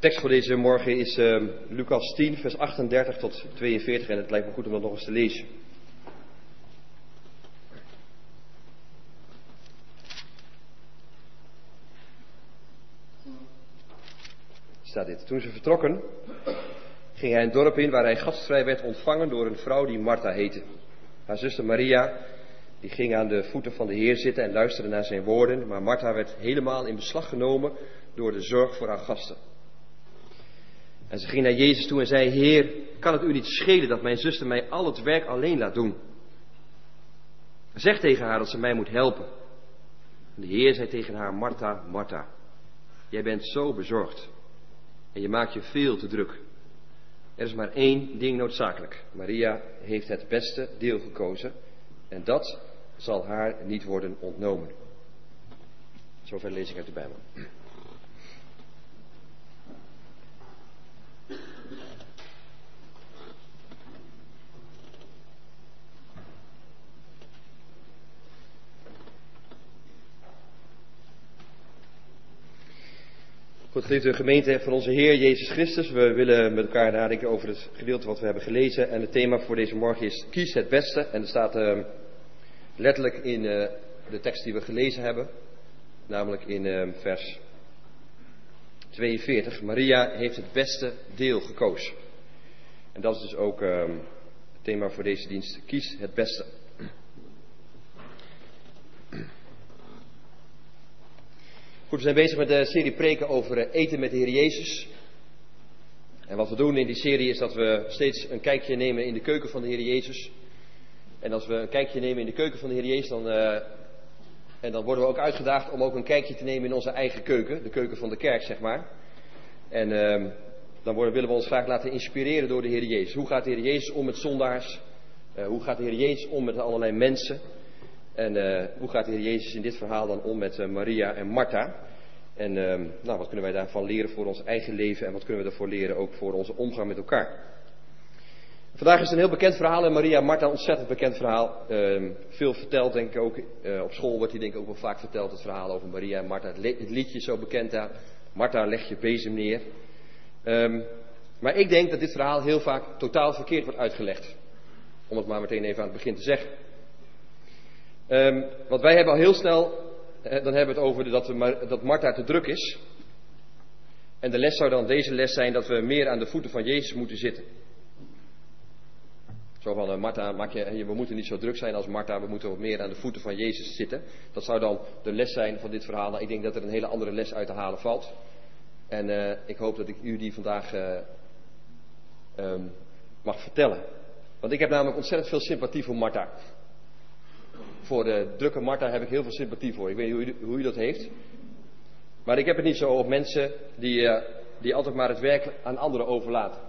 De tekst voor deze morgen is Lucas 10, vers 38 tot 42 en het lijkt me goed om dat nog eens te lezen. Staat dit. Toen ze vertrokken, ging hij een dorp in waar hij gastvrij werd ontvangen door een vrouw die Martha heette. Haar zuster Maria, die ging aan de voeten van de Heer zitten en luisterde naar zijn woorden, maar Martha werd helemaal in beslag genomen door de zorg voor haar gasten. En ze ging naar Jezus toe en zei: Heer, kan het u niet schelen dat mijn zuster mij al het werk alleen laat doen? Zeg tegen haar dat ze mij moet helpen. En de Heer zei tegen haar: Martha, Martha, jij bent zo bezorgd en je maakt je veel te druk. Er is maar één ding noodzakelijk. Maria heeft het beste deel gekozen en dat zal haar niet worden ontnomen. Zover lees ik uit de Bijbel. Goed, geliefde gemeente van onze Heer Jezus Christus, we willen met elkaar nadenken over het gedeelte wat we hebben gelezen. En het thema voor deze morgen is: kies het beste. En dat staat letterlijk in de tekst die we gelezen hebben, namelijk in vers 42. Maria heeft het beste deel gekozen. En dat is dus ook het thema voor deze dienst: kies het beste. Goed, we zijn bezig met de serie preken over eten met de Heer Jezus. En wat we doen in die serie is dat we steeds een kijkje nemen in de keuken van de Heer Jezus. En als we een kijkje nemen in de keuken van de Heer Jezus, dan worden we ook uitgedaagd om ook een kijkje te nemen in onze eigen keuken. De keuken van de kerk, zeg maar. En willen we ons graag laten inspireren door de Heer Jezus. Hoe gaat de Heer Jezus om met zondaars? Hoe gaat de Heer Jezus om met allerlei mensen? En hoe gaat de Heer Jezus in dit verhaal dan om met Maria en Martha? En wat kunnen wij daarvan leren voor ons eigen leven? En wat kunnen we daarvoor leren ook voor onze omgang met elkaar? Vandaag is het een heel bekend verhaal. En Maria en Martha, een ontzettend bekend verhaal. Veel verteld, denk ik ook. Op school wordt die denk ik ook wel vaak verteld, het verhaal over Maria en Martha. Het liedje is zo bekend daar. Martha, leg je bezem neer. Maar ik denk dat dit verhaal heel vaak totaal verkeerd wordt uitgelegd. Om het maar meteen even aan het begin te zeggen. Want wij hebben al heel snel, dan hebben we het over dat Martha te druk is. En de les zou dan deze les zijn, dat we meer aan de voeten van Jezus moeten zitten. Zo van, Martha, we moeten niet zo druk zijn als Martha, we moeten wat meer aan de voeten van Jezus zitten. Dat zou dan de les zijn van dit verhaal. Nou, ik denk dat er een hele andere les uit te halen valt. En ik hoop dat ik u die vandaag mag vertellen. Want ik heb namelijk ontzettend veel sympathie voor Martha. Voor de drukke Martha heb ik heel veel sympathie voor. Ik weet niet hoe u dat heeft. Maar ik heb het niet zo op mensen die altijd maar het werk aan anderen overlaten.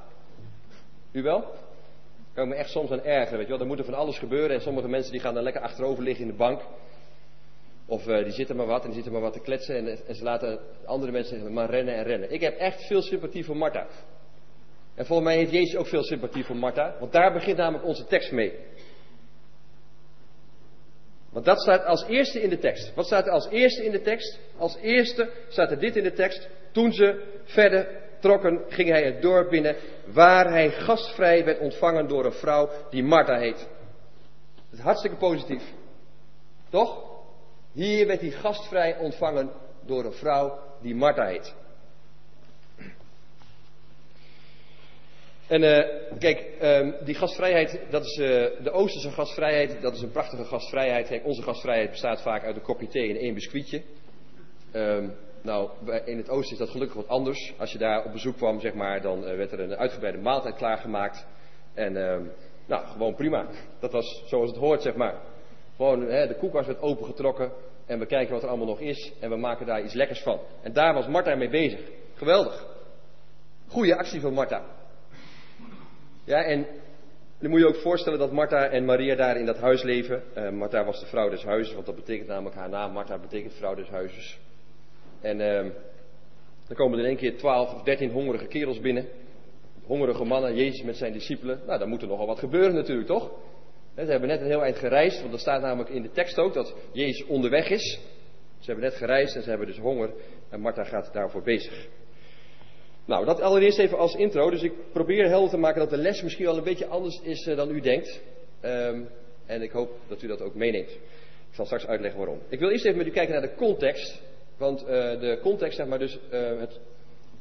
U wel? Daar kan ik me echt soms aan ergeren. Weet je wel? Er moet van alles gebeuren. En sommige mensen die gaan dan lekker achterover liggen in de bank. Of die zitten maar wat en die zitten maar wat te kletsen. En ze laten andere mensen maar rennen en rennen. Ik heb echt veel sympathie voor Martha. En volgens mij heeft Jezus ook veel sympathie voor Martha. Want daar begint namelijk onze tekst mee. Want dat staat als eerste in de tekst. Wat staat er als eerste in de tekst? Als eerste staat er dit in de tekst. Toen ze verder trokken, ging hij het dorp binnen waar hij gastvrij werd ontvangen door een vrouw die Martha heet. Dat is hartstikke positief. Toch? Hier werd hij gastvrij ontvangen door een vrouw die Martha heet. En die gastvrijheid, dat is de Oosterse gastvrijheid, dat is een prachtige gastvrijheid. Kijk, onze gastvrijheid bestaat vaak uit een kopje thee en één biscuitje. In het Oosten is dat gelukkig wat anders. Als je daar op bezoek kwam, zeg maar, dan werd er een uitgebreide maaltijd klaargemaakt. En gewoon prima. Dat was zoals het hoort, zeg maar. Gewoon, de koelkast werd opengetrokken en we kijken wat er allemaal nog is en we maken daar iets lekkers van. En daar was Martha mee bezig. Geweldig. Goeie actie van Martha. Ja, en dan moet je ook voorstellen dat Martha en Maria daar in dat huis leven. Martha was de vrouw des huizes, want dat betekent namelijk haar naam. Martha betekent vrouw des huizes. En dan komen er in één keer 12 of 13 hongerige kerels binnen. Hongerige mannen, Jezus met zijn discipelen. Nou, dan moet er nogal wat gebeuren natuurlijk, toch? Ze hebben net een heel eind gereisd, want er staat namelijk in de tekst ook dat Jezus onderweg is. Ze hebben net gereisd en ze hebben dus honger. En Martha gaat daarvoor bezig. Nou, dat allereerst even als intro. Dus ik probeer helder te maken dat de les misschien wel een beetje anders is dan u denkt. En ik hoop dat u dat ook meeneemt. Ik zal straks uitleggen waarom. Ik wil eerst even met u kijken naar de context. Want de context, zeg maar, dus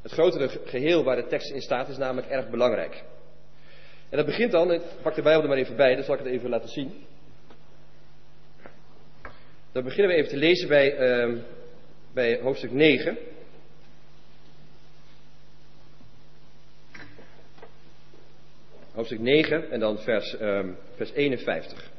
het grotere geheel waar de tekst in staat, is namelijk erg belangrijk. En dat begint dan, ik pak de Bijbel er maar even bij, dan zal ik het even laten zien. Dan beginnen we even te lezen bij hoofdstuk 9. Hoofdstuk 9 en dan vers 51.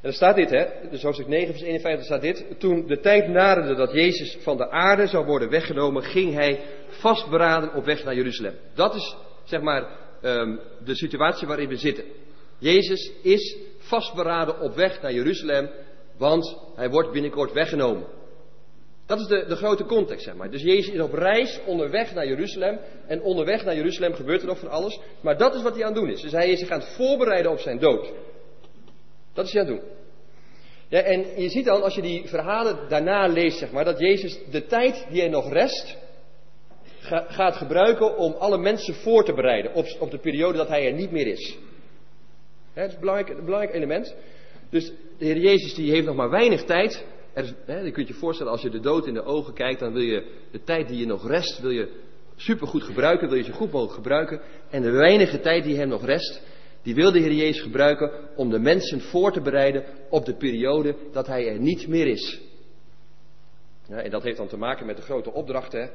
En er staat dit, hè, dus hoofdstuk 9, vers 51 staat dit. Toen de tijd naderde dat Jezus van de aarde zou worden weggenomen, ging hij vastberaden op weg naar Jeruzalem. Dat is, zeg maar, de situatie waarin we zitten. Jezus is vastberaden op weg naar Jeruzalem, want hij wordt binnenkort weggenomen. Dat is de grote context, zeg maar. Dus Jezus is op reis onderweg naar Jeruzalem. En onderweg naar Jeruzalem gebeurt er nog van alles. Maar dat is wat hij aan het doen is. Dus hij is zich aan het voorbereiden op zijn dood. Dat is hij aan het doen. Ja, en je ziet dan, als je die verhalen daarna leest, zeg maar, dat Jezus de tijd die er nog rest gaat gebruiken om alle mensen voor te bereiden op de periode dat hij er niet meer is. Ja, dat is een belangrijk element. Dus de Heer Jezus die heeft nog maar weinig tijd. Je kunt je voorstellen, als je de dood in de ogen kijkt, dan wil je de tijd die je nog rest, wil je supergoed gebruiken, wil je zo goed mogelijk gebruiken. En de weinige tijd die hem nog rest, die wil de Heer Jezus gebruiken om de mensen voor te bereiden op de periode dat hij er niet meer is. Ja, en dat heeft dan te maken met de grote opdracht, hè?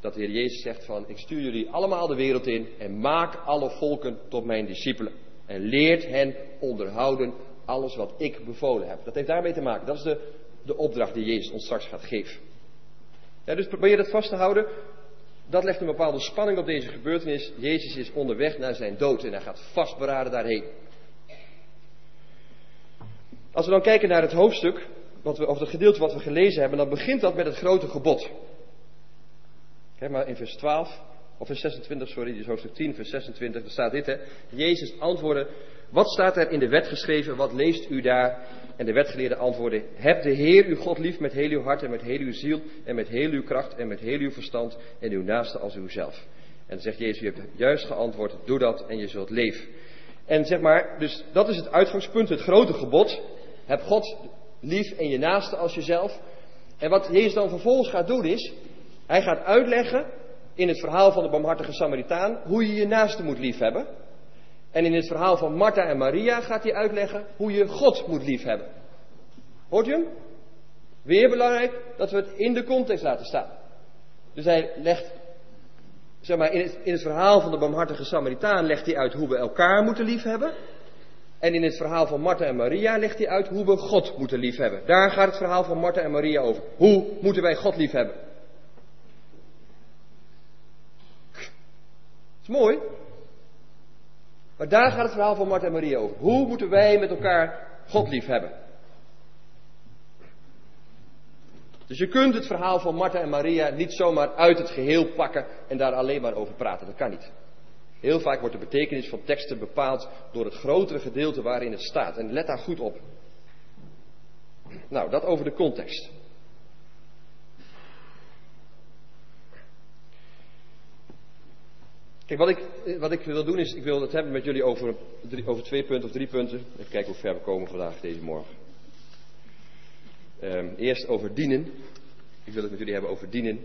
Dat de Heer Jezus zegt van, ik stuur jullie allemaal de wereld in en maak alle volken tot mijn discipelen. En leert hen onderhouden alles wat ik bevolen heb. Dat heeft daarmee te maken. Dat is de opdracht die Jezus ons straks gaat geven. Ja, dus probeer dat vast te houden. Dat legt een bepaalde spanning op deze gebeurtenis. Jezus is onderweg naar zijn dood en hij gaat vastberaden daarheen. Als we dan kijken naar het hoofdstuk, of het gedeelte wat we gelezen hebben, dan begint dat met het grote gebod. Kijk maar in vers 12, of vers 26, sorry, dus hoofdstuk 10, vers 26, daar staat dit, hè. Jezus antwoordde, wat staat er in de wet geschreven, wat leest u daar? En de wetgeleerden antwoorden, heb de Heer uw God lief met heel uw hart en met heel uw ziel en met heel uw kracht en met heel uw verstand en uw naaste als uzelf. En dan zegt Jezus, u hebt juist geantwoord, doe dat en je zult leven. En zeg maar, dus dat is het uitgangspunt, het grote gebod. Heb God lief en je naaste als jezelf. En wat Jezus dan vervolgens gaat doen is, hij gaat uitleggen in het verhaal van de barmhartige Samaritaan hoe je je naaste moet liefhebben. En in het verhaal van Martha en Maria gaat hij uitleggen hoe je God moet liefhebben. Hoort u hem? Weer belangrijk dat we het in de context laten staan. Dus hij legt, zeg maar, in het verhaal van de barmhartige Samaritaan legt hij uit hoe we elkaar moeten liefhebben. En in het verhaal van Martha en Maria legt hij uit hoe we God moeten liefhebben. Daar gaat het verhaal van Martha en Maria over. Hoe moeten wij God liefhebben? Dat is mooi. Maar daar gaat het verhaal van Martha en Maria over. Hoe moeten wij met elkaar God lief hebben? Dus je kunt het verhaal van Martha en Maria niet zomaar uit het geheel pakken en daar alleen maar over praten. Dat kan niet. Heel vaak wordt de betekenis van teksten bepaald door het grotere gedeelte waarin het staat. En let daar goed op. Nou, dat over de context. Kijk, wat ik wil doen is, ik wil het hebben met jullie over 2 punten of 3 punten. Even kijken hoe ver we komen vandaag, deze morgen. Eerst over dienen. Ik wil het met jullie hebben over dienen.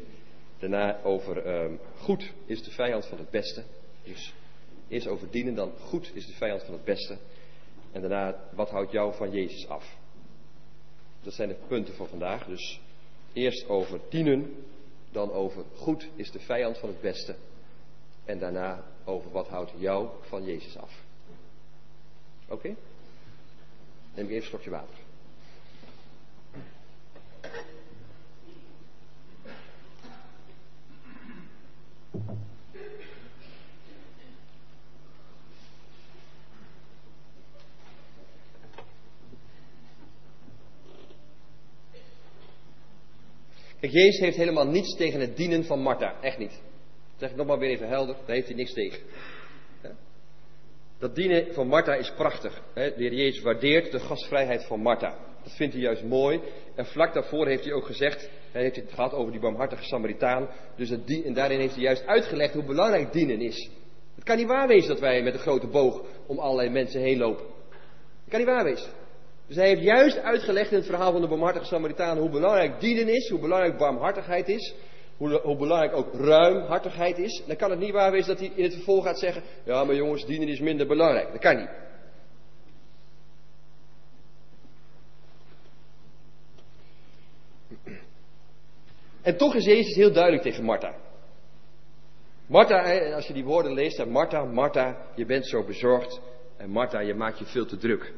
Daarna over goed is de vijand van het beste. Dus eerst over dienen, dan goed is de vijand van het beste. En daarna, wat houdt jou van Jezus af? Dat zijn de punten voor vandaag. Dus eerst over dienen, dan over goed is de vijand van het beste. En daarna over wat houdt jou van Jezus af. Oké? Neem ik even een slokje water. Kijk, Jezus heeft helemaal niets tegen het dienen van Martha. Echt niet. Zeg ik nog maar weer even helder, daar heeft hij niks tegen. Dat dienen van Martha is prachtig. Hè? De Heer Jezus waardeert de gastvrijheid van Martha. Dat vindt hij juist mooi. En vlak daarvoor heeft hij ook gezegd, hij heeft het gehad over die barmhartige Samaritaan. Dus en daarin heeft hij juist uitgelegd hoe belangrijk dienen is. Het kan niet waar wezen dat wij met een grote boog om allerlei mensen heen lopen. Het kan niet waar wezen. Dus hij heeft juist uitgelegd in het verhaal van de barmhartige Samaritaan hoe belangrijk dienen is, hoe belangrijk barmhartigheid is, hoe belangrijk ook ruimhartigheid is. Dan kan het niet waar wezen dat hij in het vervolg gaat zeggen, ja maar jongens, dienen is minder belangrijk. Dat kan niet. En toch is Jezus heel duidelijk tegen Martha. Martha, als je die woorden leest, dan Martha, Martha, je bent zo bezorgd. En Martha, je maakt je veel te druk.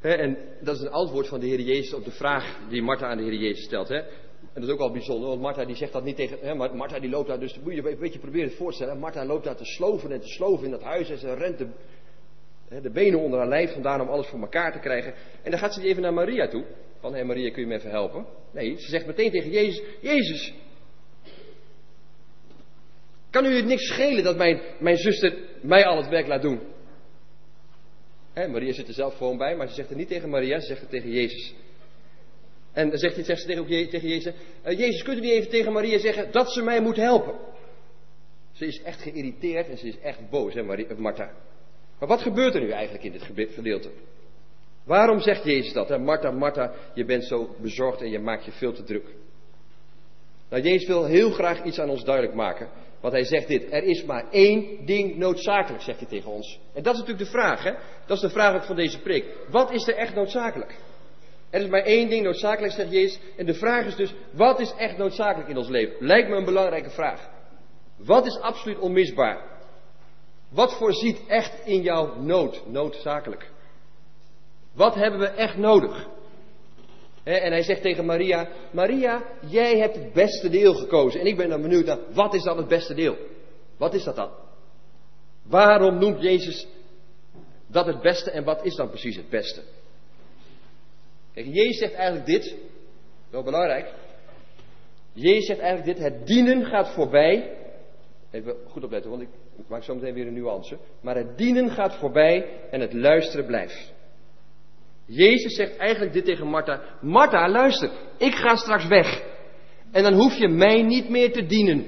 En dat is een antwoord van de Heer Jezus op de vraag die Martha aan de Heer Jezus stelt. En dat is ook wel bijzonder, want Martha die zegt dat niet tegen... Martha die loopt daar, dus moet je een beetje proberen het voor te stellen. Martha loopt daar te sloven in dat huis en ze rent de benen onder haar lijf vandaan om alles voor elkaar te krijgen. En dan gaat ze even naar Maria toe. Van, hé Maria, kun je me even helpen? Nee, ze zegt meteen tegen Jezus, Jezus, kan u het niks schelen dat mijn zuster mij al het werk laat doen? Hè, Maria zit er zelf gewoon bij, maar ze zegt het niet tegen Maria, ze zegt het tegen Jezus. En dan zegt ze tegen Jezus, Jezus, kunt u niet even tegen Maria zeggen dat ze mij moet helpen? Ze is echt geïrriteerd en ze is echt boos, hè Martha. Maar wat gebeurt er nu eigenlijk in dit gedeelte? Waarom zegt Jezus dat? Hè? Martha, Martha, je bent zo bezorgd en je maakt je veel te druk. Nou, Jezus wil heel graag iets aan ons duidelijk maken. Want hij zegt dit, er is maar één ding noodzakelijk, zegt hij tegen ons. En dat is natuurlijk de vraag, hè? Dat is de vraag ook van deze preek. Wat is er echt noodzakelijk? Er is maar één ding noodzakelijk, zegt Jezus. En de vraag is dus, wat is echt noodzakelijk in ons leven? Lijkt me een belangrijke vraag. Wat is absoluut onmisbaar? Wat voorziet echt in jouw nood, noodzakelijk? Wat hebben we echt nodig? En hij zegt tegen Maria, Maria, jij hebt het beste deel gekozen. En ik ben dan benieuwd naar, wat is dan het beste deel? Wat is dat dan? Waarom noemt Jezus dat het beste en wat is dan precies het beste? Kijk, Jezus zegt eigenlijk dit, wel belangrijk. Jezus zegt eigenlijk dit, het dienen gaat voorbij. Even goed opletten, want ik maak zo meteen weer een nuance. Maar het dienen gaat voorbij en het luisteren blijft. Jezus zegt eigenlijk dit tegen Martha. Martha, luister, ik ga straks weg. En dan hoef je mij niet meer te dienen.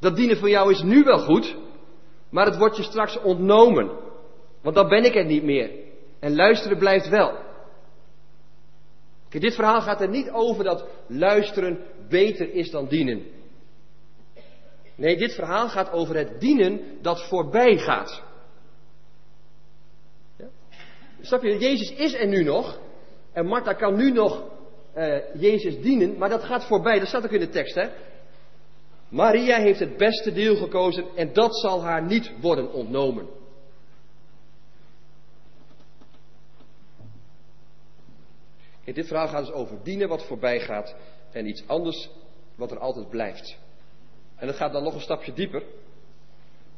Dat dienen voor jou is nu wel goed, maar het wordt je straks ontnomen. Want dan ben ik er niet meer. En luisteren blijft wel. Kijk, dit verhaal gaat er niet over dat luisteren beter is dan dienen. Nee, dit verhaal gaat over het dienen dat voorbij gaat. Snap je, Jezus is er nu nog. En Martha kan nu nog Jezus dienen. Maar dat gaat voorbij. Dat staat ook in de tekst, hè. Maria heeft het beste deel gekozen. En dat zal haar niet worden ontnomen. In dit verhaal gaat het dus over dienen wat voorbij gaat. En iets anders wat er altijd blijft. En dat gaat dan nog een stapje dieper.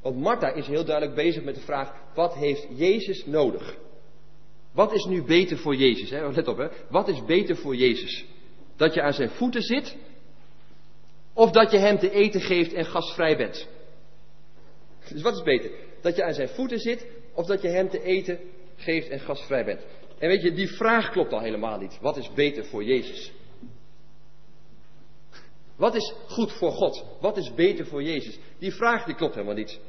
Want Martha is heel duidelijk bezig met de vraag. Wat heeft Jezus nodig? Wat is nu beter voor Jezus? Hè? Let op, hè? Wat is beter voor Jezus? Dat je aan zijn voeten zit? Of dat je hem te eten geeft en gastvrij bent? Dus wat is beter? Dat je aan zijn voeten zit? Of dat je hem te eten geeft en gastvrij bent? En weet je, die vraag klopt al helemaal niet. Wat is beter voor Jezus? Wat is goed voor God? Wat is beter voor Jezus? Die vraag die klopt helemaal niet.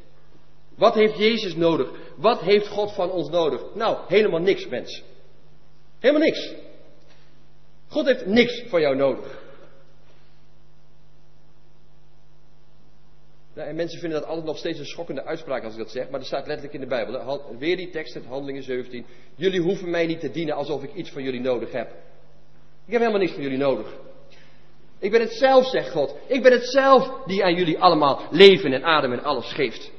Wat heeft Jezus nodig? Wat heeft God van ons nodig? Nou, helemaal niks, mens. Helemaal niks. God heeft niks van jou nodig. Nou, en mensen vinden dat altijd nog steeds een schokkende uitspraak als ik dat zeg. Maar dat staat letterlijk in de Bijbel. Hè? Weer die tekst uit Handelingen 17. Jullie hoeven mij niet te dienen alsof ik iets van jullie nodig heb. Ik heb helemaal niks van jullie nodig. Ik ben het zelf, zegt God. Ik ben het zelf die aan jullie allemaal leven en adem en alles geeft.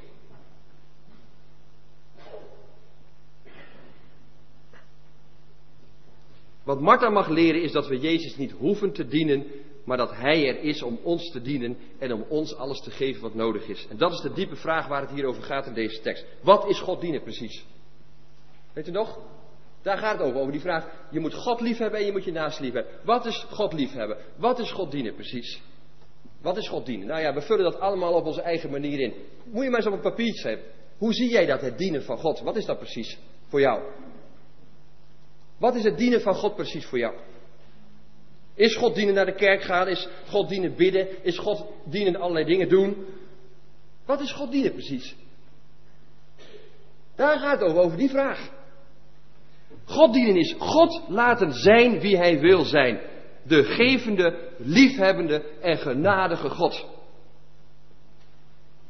Wat Martha mag leren is dat we Jezus niet hoeven te dienen, maar dat Hij er is om ons te dienen en om ons alles te geven wat nodig is. En dat is de diepe vraag waar het hier over gaat in deze tekst. Wat is God dienen precies? Weet u nog? Daar gaat het over die vraag. Je moet God liefhebben en je moet je naast liefhebben. Wat is God liefhebben? Wat is God dienen precies? Wat is God dienen? Nou ja, we vullen dat allemaal op onze eigen manier in. Moet je maar eens op een papiertje hebben. Hoe zie jij dat, het dienen van God? Wat is dat precies voor jou? Wat is het dienen van God precies voor jou? Is God dienen naar de kerk gaan? Is God dienen bidden? Is God dienen allerlei dingen doen? Wat is God dienen precies? Daar gaat het over, over die vraag. God dienen is God laten zijn wie hij wil zijn. De gevende, liefhebbende en genadige God.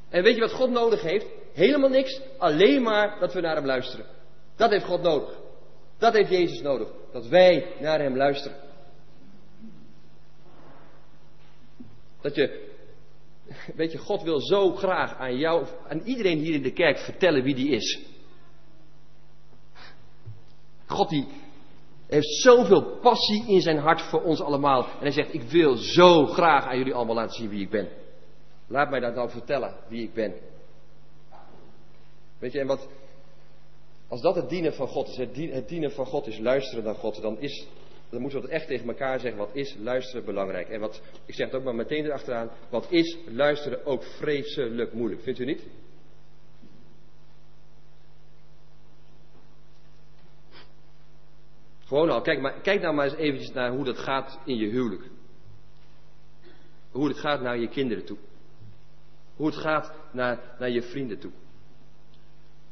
En weet je wat God nodig heeft? Helemaal niks, alleen maar dat we naar hem luisteren. Dat heeft God nodig. Dat heeft Jezus nodig. Dat wij naar hem luisteren. Weet je, God wil zo graag aan jou, aan iedereen hier in de kerk vertellen wie die is. God die heeft zoveel passie in zijn hart voor ons allemaal. En hij zegt, ik wil zo graag aan jullie allemaal laten zien wie ik ben. Laat mij dat nou vertellen, wie ik ben. Weet je, en wat, als dat het dienen van God is, het dienen van God is luisteren naar God, dan moeten we dat echt tegen elkaar zeggen, wat is luisteren belangrijk? En wat, ik zeg het ook maar meteen erachteraan, wat is luisteren ook vreselijk moeilijk, vindt u niet? Gewoon al, kijk nou maar eens eventjes naar hoe dat gaat in je huwelijk. Hoe het gaat naar je kinderen toe. Hoe het gaat naar je vrienden toe.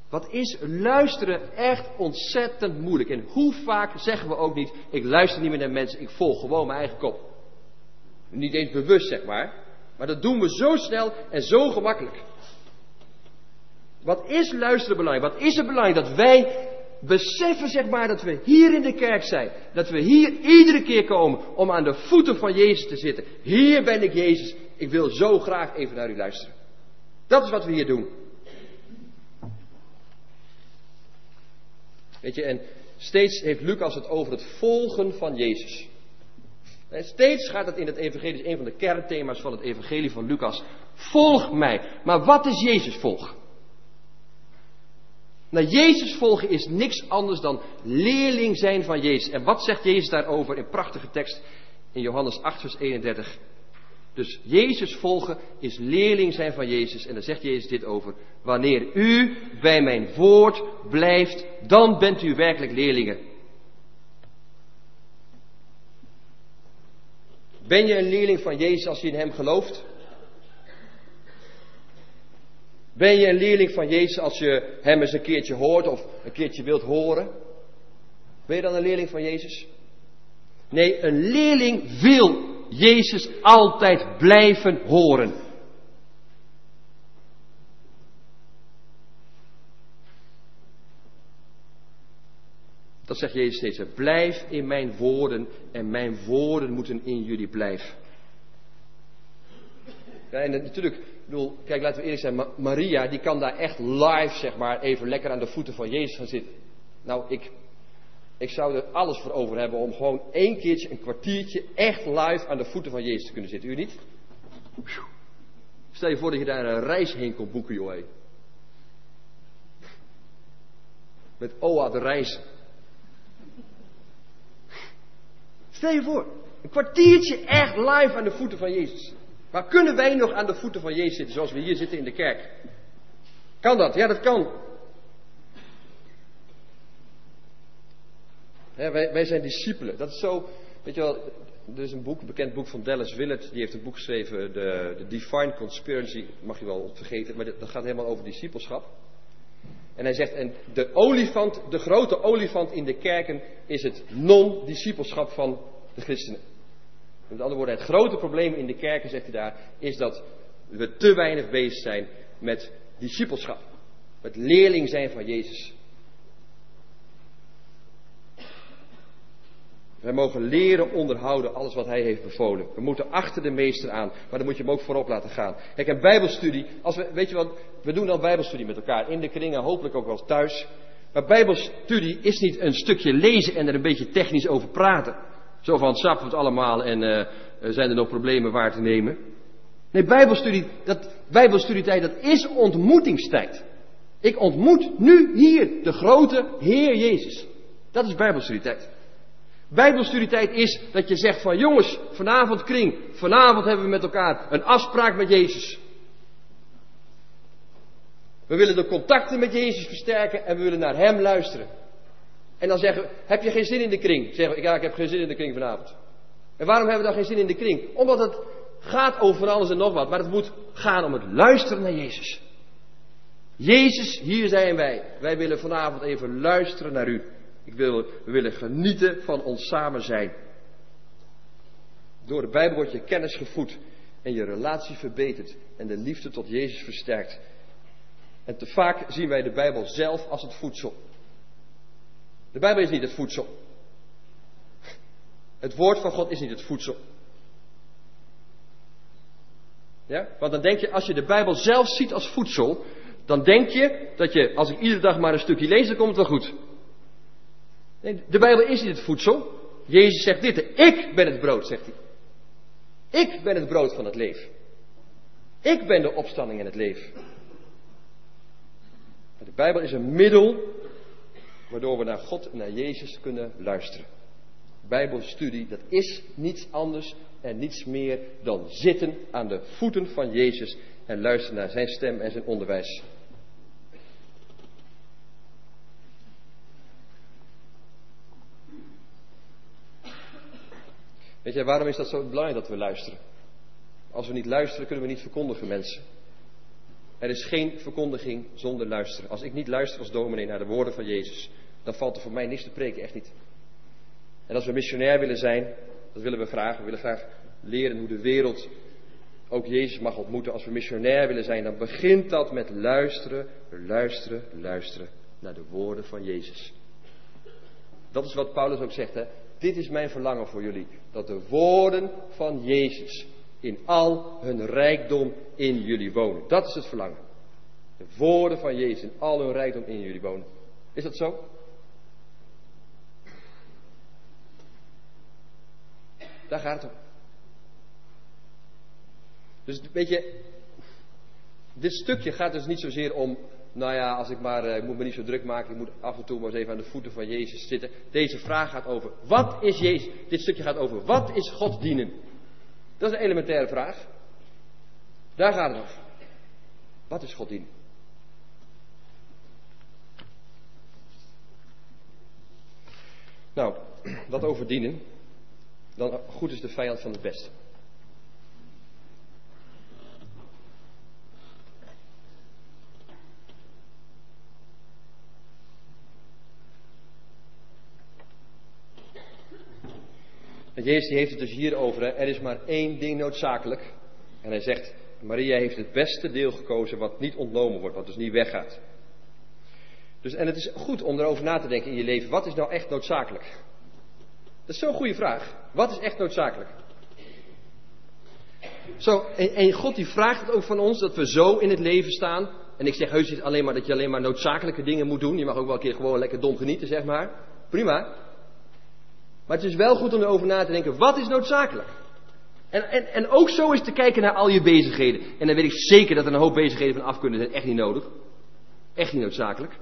Wat is luisteren echt ontzettend moeilijk. En hoe vaak zeggen we ook niet, ik luister niet meer naar mensen, ik volg gewoon mijn eigen kop. Niet eens bewust, zeg maar. Maar dat doen we zo snel en zo gemakkelijk. Wat is luisteren belangrijk? Wat is het belangrijk dat wij beseffen, zeg maar, dat we hier in de kerk zijn. Dat we hier iedere keer komen om aan de voeten van Jezus te zitten. Hier ben ik Jezus. Ik wil zo graag even naar u luisteren. Dat is wat we hier doen. Weet je, en steeds heeft Lucas het over het volgen van Jezus. En steeds gaat het in het evangelie, is een van de kernthema's van het evangelie van Lucas. Volg mij. Maar wat is Jezus volgen? Nou, Jezus volgen is niks anders dan leerling zijn van Jezus. En wat zegt Jezus daarover in prachtige tekst in Johannes 8 vers 31. Dus Jezus volgen is leerling zijn van Jezus. En daar zegt Jezus dit over. Wanneer u bij mijn woord blijft, dan bent u werkelijk leerlingen. Ben je een leerling van Jezus als je in hem gelooft? Ben je een leerling van Jezus als je hem eens een keertje hoort of een keertje wilt horen? Ben je dan een leerling van Jezus? Nee, een leerling wil Jezus altijd blijven horen. Dat zegt Jezus steeds. Blijf in mijn woorden en mijn woorden moeten in jullie blijven. Ja, en natuurlijk, ik bedoel, kijk, laten we eerlijk zijn, Maria die kan daar echt live, zeg maar, even lekker aan de voeten van Jezus gaan zitten. Nou, ik zou er alles voor over hebben om gewoon één keertje, een kwartiertje, echt live aan de voeten van Jezus te kunnen zitten. U niet? Stel je voor dat je daar een reis heen kon boeken, joh. Hé. Met Oa de reis. Stel je voor, een kwartiertje echt live aan de voeten van Jezus. Maar kunnen wij nog aan de voeten van Jezus zitten zoals we hier zitten in de kerk? Kan dat? Ja, dat kan. He, wij zijn discipelen. Dat is zo, weet je wel, er is een bekend boek van Dallas Willard. Die heeft een boek geschreven, de Divine Conspiracy, mag je wel vergeten. Maar dat gaat helemaal over discipelschap. En hij zegt, en de grote olifant in de kerken is het non-discipelschap van de christenen. Met andere woorden, het grote probleem in de kerken, zegt hij daar, is dat we te weinig bezig zijn met discipelschap. Met leerling zijn van Jezus. Wij mogen leren onderhouden alles wat hij heeft bevolen. We moeten achter de meester aan, maar dan moet je hem ook voorop laten gaan. Kijk, een bijbelstudie, weet je wat, we doen dan bijbelstudie met elkaar, in de kringen, hopelijk ook wel thuis. Maar bijbelstudie is niet een stukje lezen en er een beetje technisch over praten. Zo van, sap het allemaal en zijn er nog problemen waar te nemen? Nee, bijbelstudietijd, dat is ontmoetingstijd. Ik ontmoet nu hier de grote Heer Jezus. Dat is bijbelstudietijd. Bijbelstudietijd is dat je zegt van jongens, vanavond kring, vanavond hebben we met elkaar een afspraak met Jezus. We willen de contacten met Jezus versterken en we willen naar Hem luisteren. En dan zeggen we, heb je geen zin in de kring? Zeggen we, ja, ik heb geen zin in de kring vanavond. En waarom hebben we dan geen zin in de kring? Omdat het gaat over alles en nog wat, maar het moet gaan om het luisteren naar Jezus. Jezus, hier zijn wij. Wij willen vanavond even luisteren naar U. We willen genieten van ons samen zijn. Door de Bijbel wordt je kennis gevoed en je relatie verbeterd en de liefde tot Jezus versterkt. En te vaak zien wij de Bijbel zelf als het voedsel. De Bijbel is niet het voedsel. Het woord van God is niet het voedsel. Ja? Want dan denk je, als je de Bijbel zelf ziet als voedsel, dan denk je dat je, als ik iedere dag maar een stukje lees, dan komt het wel goed. Nee, de Bijbel is niet het voedsel. Jezus zegt dit, ik ben het brood, zegt hij. Ik ben het brood van het leven. Ik ben de opstanding en het leven. Maar de Bijbel is een middel waardoor we naar God en naar Jezus kunnen luisteren. Bijbelstudie, dat is niets anders en niets meer dan zitten aan de voeten van Jezus en luisteren naar zijn stem en zijn onderwijs. Weet jij, waarom is dat zo belangrijk dat we luisteren? Als we niet luisteren, kunnen we niet verkondigen, mensen. Er is geen verkondiging zonder luisteren. Als ik niet luister als dominee naar de woorden van Jezus, dan valt er voor mij niks te preken, echt niet. En als we missionair willen zijn, dat willen we graag. We willen graag leren hoe de wereld ook Jezus mag ontmoeten. Als we missionair willen zijn, dan begint dat met luisteren naar de woorden van Jezus. Dat is wat Paulus ook zegt, hè. Dit is mijn verlangen voor jullie. Dat de woorden van Jezus in al hun rijkdom in jullie wonen. Dat is het verlangen. De woorden van Jezus in al hun rijkdom in jullie wonen. Is dat zo? Daar gaat het om. Dus weet je, dit stukje gaat dus niet zozeer om, nou ja, ik moet me niet zo druk maken, ik moet af en toe maar eens even aan de voeten van Jezus zitten. Deze vraag gaat over, wat is Jezus? Dit stukje gaat over, wat is God dienen? Dat is een elementaire vraag. Daar gaat het over. Wat is God dienen? Nou, wat over dienen. Dan goed is de vijand van het beste. En Jezus heeft het dus hier over, hè. Er is maar één ding noodzakelijk. En hij zegt, Maria heeft het beste deel gekozen wat niet ontnomen wordt, wat dus niet weggaat. Dus, en het is goed om erover na te denken in je leven, wat is nou echt noodzakelijk? Dat is zo'n goede vraag. Wat is echt noodzakelijk? Zo, en God die vraagt het ook van ons, dat we zo in het leven staan. En ik zeg heus niet alleen maar dat je alleen maar noodzakelijke dingen moet doen. Je mag ook wel een keer gewoon lekker dom genieten, zeg maar. Prima. Maar het is wel goed om erover na te denken, wat is noodzakelijk? En ook zo is te kijken naar al je bezigheden. En dan weet ik zeker dat er een hoop bezigheden van af kunnen zijn. Echt niet nodig. Echt niet noodzakelijk.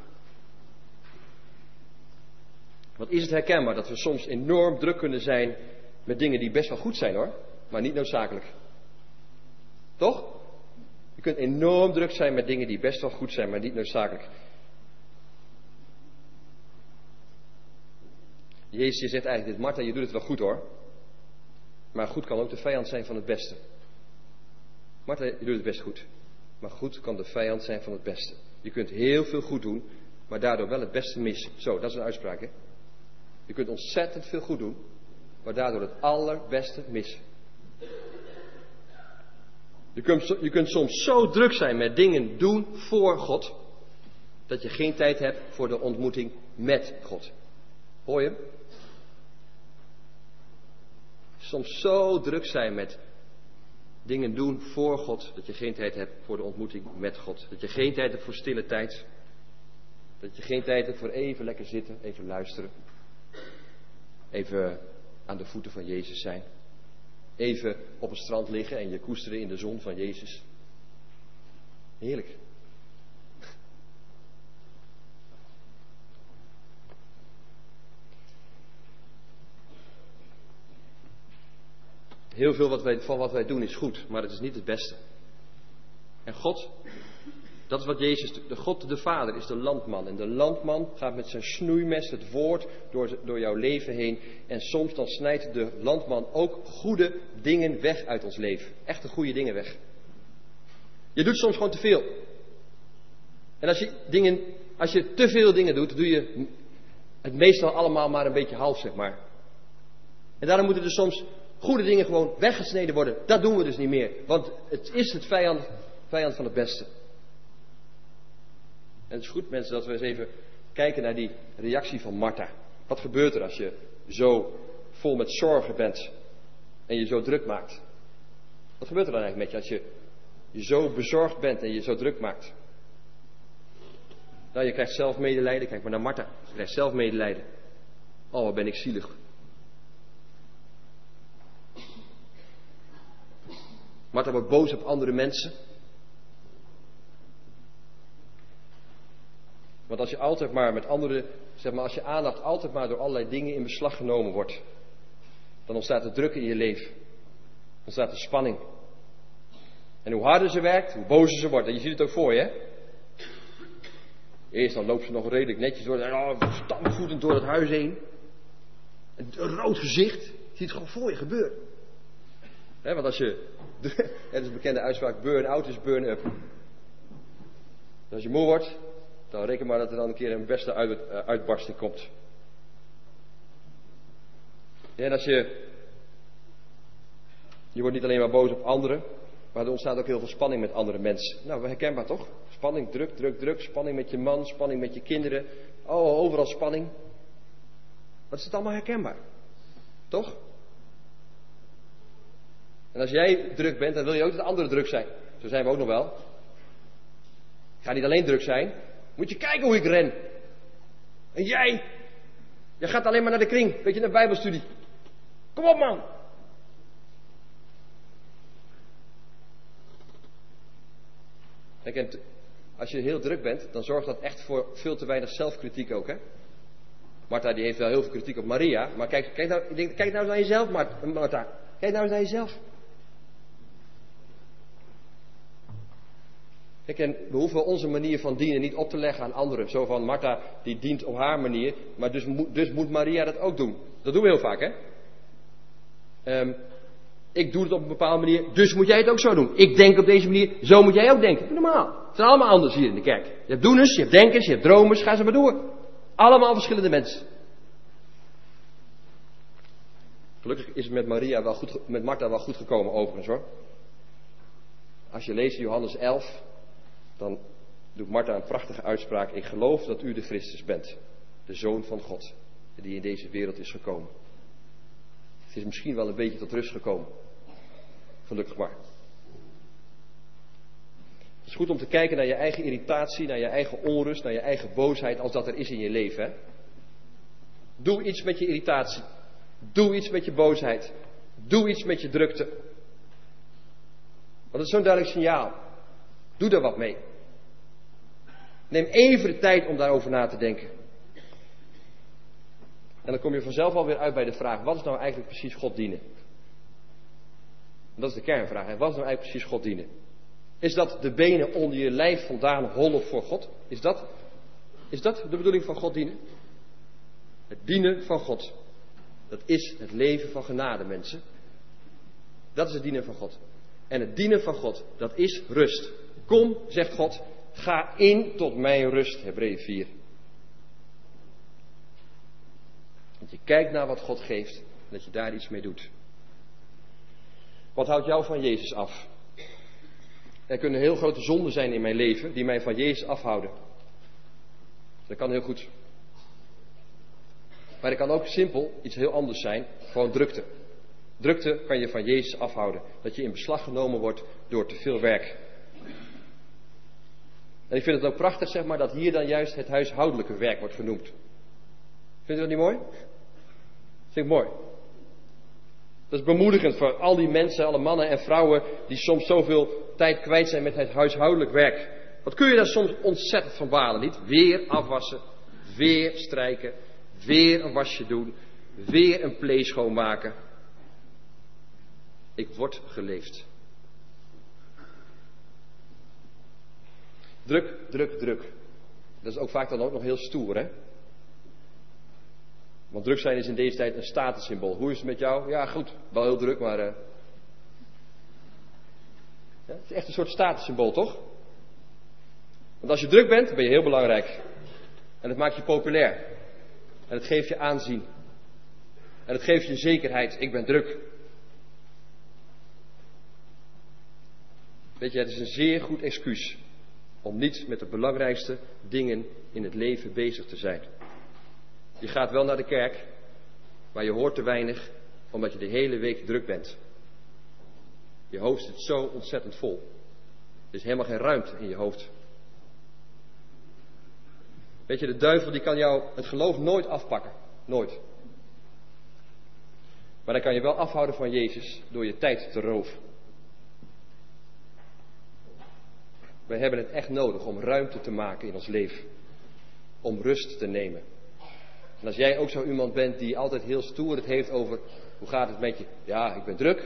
Want is het herkenbaar dat we soms enorm druk kunnen zijn met dingen die best wel goed zijn hoor, maar niet noodzakelijk. Toch? Je kunt enorm druk zijn met dingen die best wel goed zijn, maar niet noodzakelijk. Jezus, je zegt eigenlijk dit, Martha, je doet het wel goed hoor. Maar goed kan ook de vijand zijn van het beste. Martha, je doet het best goed. Maar goed kan de vijand zijn van het beste. Je kunt heel veel goed doen, maar daardoor wel het beste missen. Zo, dat is een uitspraak hè. Je kunt ontzettend veel goed doen, maar daardoor het allerbeste missen. Je kunt soms zo druk zijn met dingen doen voor God, dat je geen tijd hebt voor de ontmoeting met God. Hoor je? Soms zo druk zijn met dingen doen voor God, dat je geen tijd hebt voor de ontmoeting met God. Dat je geen tijd hebt voor stille tijd. Dat je geen tijd hebt voor even lekker zitten, even luisteren. Even aan de voeten van Jezus zijn. Even op het strand liggen en je koesteren in de zon van Jezus. Heerlijk. Heel veel van wat wij doen is goed, maar het is niet het beste. En God, dat is wat Jezus, God de Vader is de landman. En de landman gaat met zijn snoeimes het woord door jouw leven heen. En soms dan snijdt de landman ook goede dingen weg uit ons leven. Echte goede dingen weg. Je doet soms gewoon te veel. En als je te veel dingen doet, doe je het meestal allemaal maar een beetje half, zeg maar. En daarom moeten er soms goede dingen gewoon weggesneden worden. Dat doen we dus niet meer. Want het is het vijand van het beste. En het is goed, mensen, dat we eens even kijken naar die reactie van Martha. Wat gebeurt er als je zo vol met zorgen bent en je zo druk maakt? Wat gebeurt er dan eigenlijk met je als je zo bezorgd bent en je zo druk maakt? Nou, je krijgt zelf medelijden. Kijk maar naar Martha. Je krijgt zelf medelijden. Oh, wat ben ik zielig. Martha wordt boos op andere mensen. Want als je altijd maar met anderen, zeg maar, als je aandacht altijd maar door allerlei dingen in beslag genomen wordt, dan ontstaat er druk in je leven. Dan ontstaat er spanning. En hoe harder ze werkt, hoe bozer ze wordt. En je ziet het ook voor je, hè? Eerst dan loopt ze nog redelijk netjes door, stampvoetend door het huis heen. Een rood gezicht. Je ziet het gewoon voor je gebeuren. Hè, want als je, het is een bekende uitspraak, burn-out is burn-up. Dus als je moe wordt, dan reken maar dat er dan een keer een beste uitbarsting komt. Ja, en als je wordt niet alleen maar boos op anderen, maar er ontstaat ook heel veel spanning met andere mensen. Nou, herkenbaar toch? Spanning, druk, druk, druk. Spanning met je man, spanning met je kinderen. Oh, overal spanning. Wat is het allemaal herkenbaar? Toch? En als jij druk bent, dan wil je ook dat anderen druk zijn. Zo zijn we ook nog wel. Ik ga niet alleen druk zijn. Moet je kijken hoe ik ren. En jij gaat alleen maar naar de kring. Weet je, naar Bijbelstudie. Kom op, man. Kijk, als je heel druk bent, dan zorgt dat echt voor veel te weinig zelfkritiek ook, hè? Martha die heeft wel heel veel kritiek op Maria. Maar kijk nou eens naar jezelf, Martha. Kijk nou eens naar jezelf. Kijk, en we hoeven onze manier van dienen niet op te leggen aan anderen. Zo van Martha, die dient op haar manier. Maar dus moet Maria dat ook doen. Dat doen we heel vaak, hè? Ik doe het op een bepaalde manier, dus moet jij het ook zo doen. Ik denk op deze manier, zo moet jij ook denken. Normaal. Het zijn allemaal anders hier in de kerk. Je hebt doeners, je hebt denkers, je hebt dromers. Ga ze maar door. Allemaal verschillende mensen. Gelukkig is het met Martha wel goed gekomen overigens, hoor. Als je leest Johannes 11, dan doet Martha een prachtige uitspraak. Ik geloof dat u de Christus bent, de Zoon van God, die in deze wereld is gekomen. Het is misschien wel een beetje tot rust gekomen. Gelukkig maar. Het is goed om te kijken naar je eigen irritatie, naar je eigen onrust, naar je eigen boosheid, als dat er is in je leven. Hè? Doe iets met je irritatie. Doe iets met je boosheid. Doe iets met je drukte. Want dat is zo'n duidelijk signaal. Doe daar wat mee. Neem even de tijd om daarover na te denken. En dan kom je vanzelf alweer uit bij de vraag, wat is nou eigenlijk precies God dienen? Dat is de kernvraag. Hè? Wat is nou eigenlijk precies God dienen? Is dat de benen onder je lijf vandaan hollen voor God? Is dat de bedoeling van God dienen? Het dienen van God. Dat is het leven van genade, mensen. Dat is het dienen van God. En het dienen van God, dat is rust. Kom, zegt God, ga in tot mijn rust, Hebreeën 4. Dat je kijkt naar wat God geeft en dat je daar iets mee doet. Wat houdt jou van Jezus af? Er kunnen heel grote zonden zijn in mijn leven die mij van Jezus afhouden. Dat kan heel goed. Maar dat kan ook simpel iets heel anders zijn. Gewoon drukte. Drukte kan je van Jezus afhouden. Dat je in beslag genomen wordt door te veel werk. En ik vind het ook prachtig, zeg maar, dat hier dan juist het huishoudelijke werk wordt genoemd. Vindt u dat niet mooi? Dat vind ik mooi. Dat is bemoedigend voor al die mensen, alle mannen en vrouwen die soms zoveel tijd kwijt zijn met het huishoudelijk werk. Wat kun je daar soms ontzettend van balen, niet? Weer afwassen, weer strijken, weer een wasje doen, weer een plee schoonmaken. Ik word geleefd. Druk, druk, druk. Dat is ook vaak dan ook nog heel stoer, hè? Want druk zijn is in deze tijd een statussymbool. Hoe is het met jou? Ja, goed. Wel heel druk, maar... Ja, het is echt een soort statussymbool, toch? Want als je druk bent, ben je heel belangrijk. En het maakt je populair. En het geeft je aanzien. En het geeft je zekerheid. Ik ben druk. Weet je, het is een zeer goed excuus om niet met de belangrijkste dingen in het leven bezig te zijn. Je gaat wel naar de kerk, maar je hoort te weinig omdat je de hele week druk bent. Je hoofd zit zo ontzettend vol. Er is helemaal geen ruimte in je hoofd. Weet je, de duivel die kan jou het geloof nooit afpakken. Nooit. Maar hij kan je wel afhouden van Jezus door je tijd te roven. We hebben het echt nodig om ruimte te maken in ons leven. Om rust te nemen. En als jij ook zo iemand bent die altijd heel stoer het heeft over... hoe gaat het met je? Ja, ik ben druk.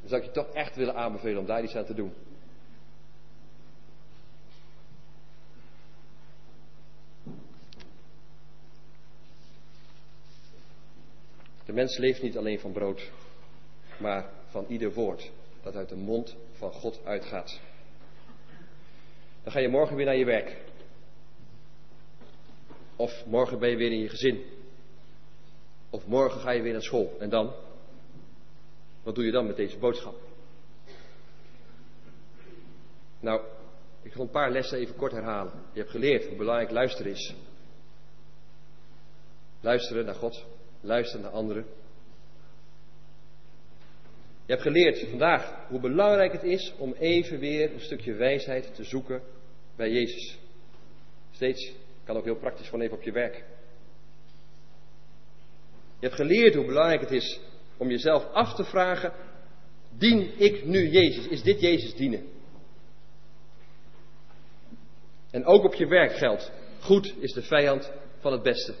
Dan zou ik je toch echt willen aanbevelen om daar iets aan te doen. De mens leeft niet alleen van brood, maar van ieder woord dat uit de mond van God uitgaat. Dan ga je morgen weer naar je werk. Of morgen ben je weer in je gezin. Of morgen ga je weer naar school. En dan? Wat doe je dan met deze boodschap? Nou, ik ga een paar lessen even kort herhalen. Je hebt geleerd hoe belangrijk luisteren is. Luisteren naar God. Luisteren naar anderen. Je hebt geleerd vandaag hoe belangrijk het is om even weer een stukje wijsheid te zoeken bij Jezus. Steeds. Kan ook heel praktisch gewoon even op je werk. Je hebt geleerd hoe belangrijk het is om jezelf af te vragen: dien ik nu Jezus? Is dit Jezus dienen? En ook op je werk geldt: goed is de vijand van het beste.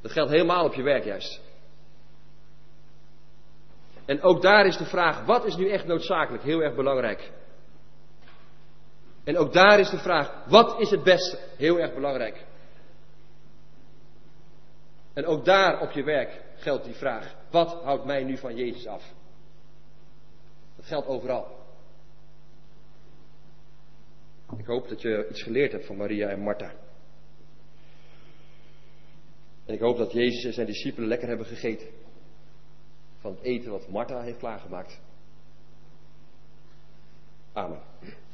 Dat geldt helemaal op je werk juist. En ook daar is de vraag: wat is nu echt noodzakelijk? Heel erg belangrijk. En ook daar is de vraag: wat is het beste? Heel erg belangrijk. En ook daar op je werk geldt die vraag: wat houdt mij nu van Jezus af? Dat geldt overal. Ik hoop dat je iets geleerd hebt van Maria en Martha. En ik hoop dat Jezus en zijn discipelen lekker hebben gegeten van het eten wat Martha heeft klaargemaakt. Amen.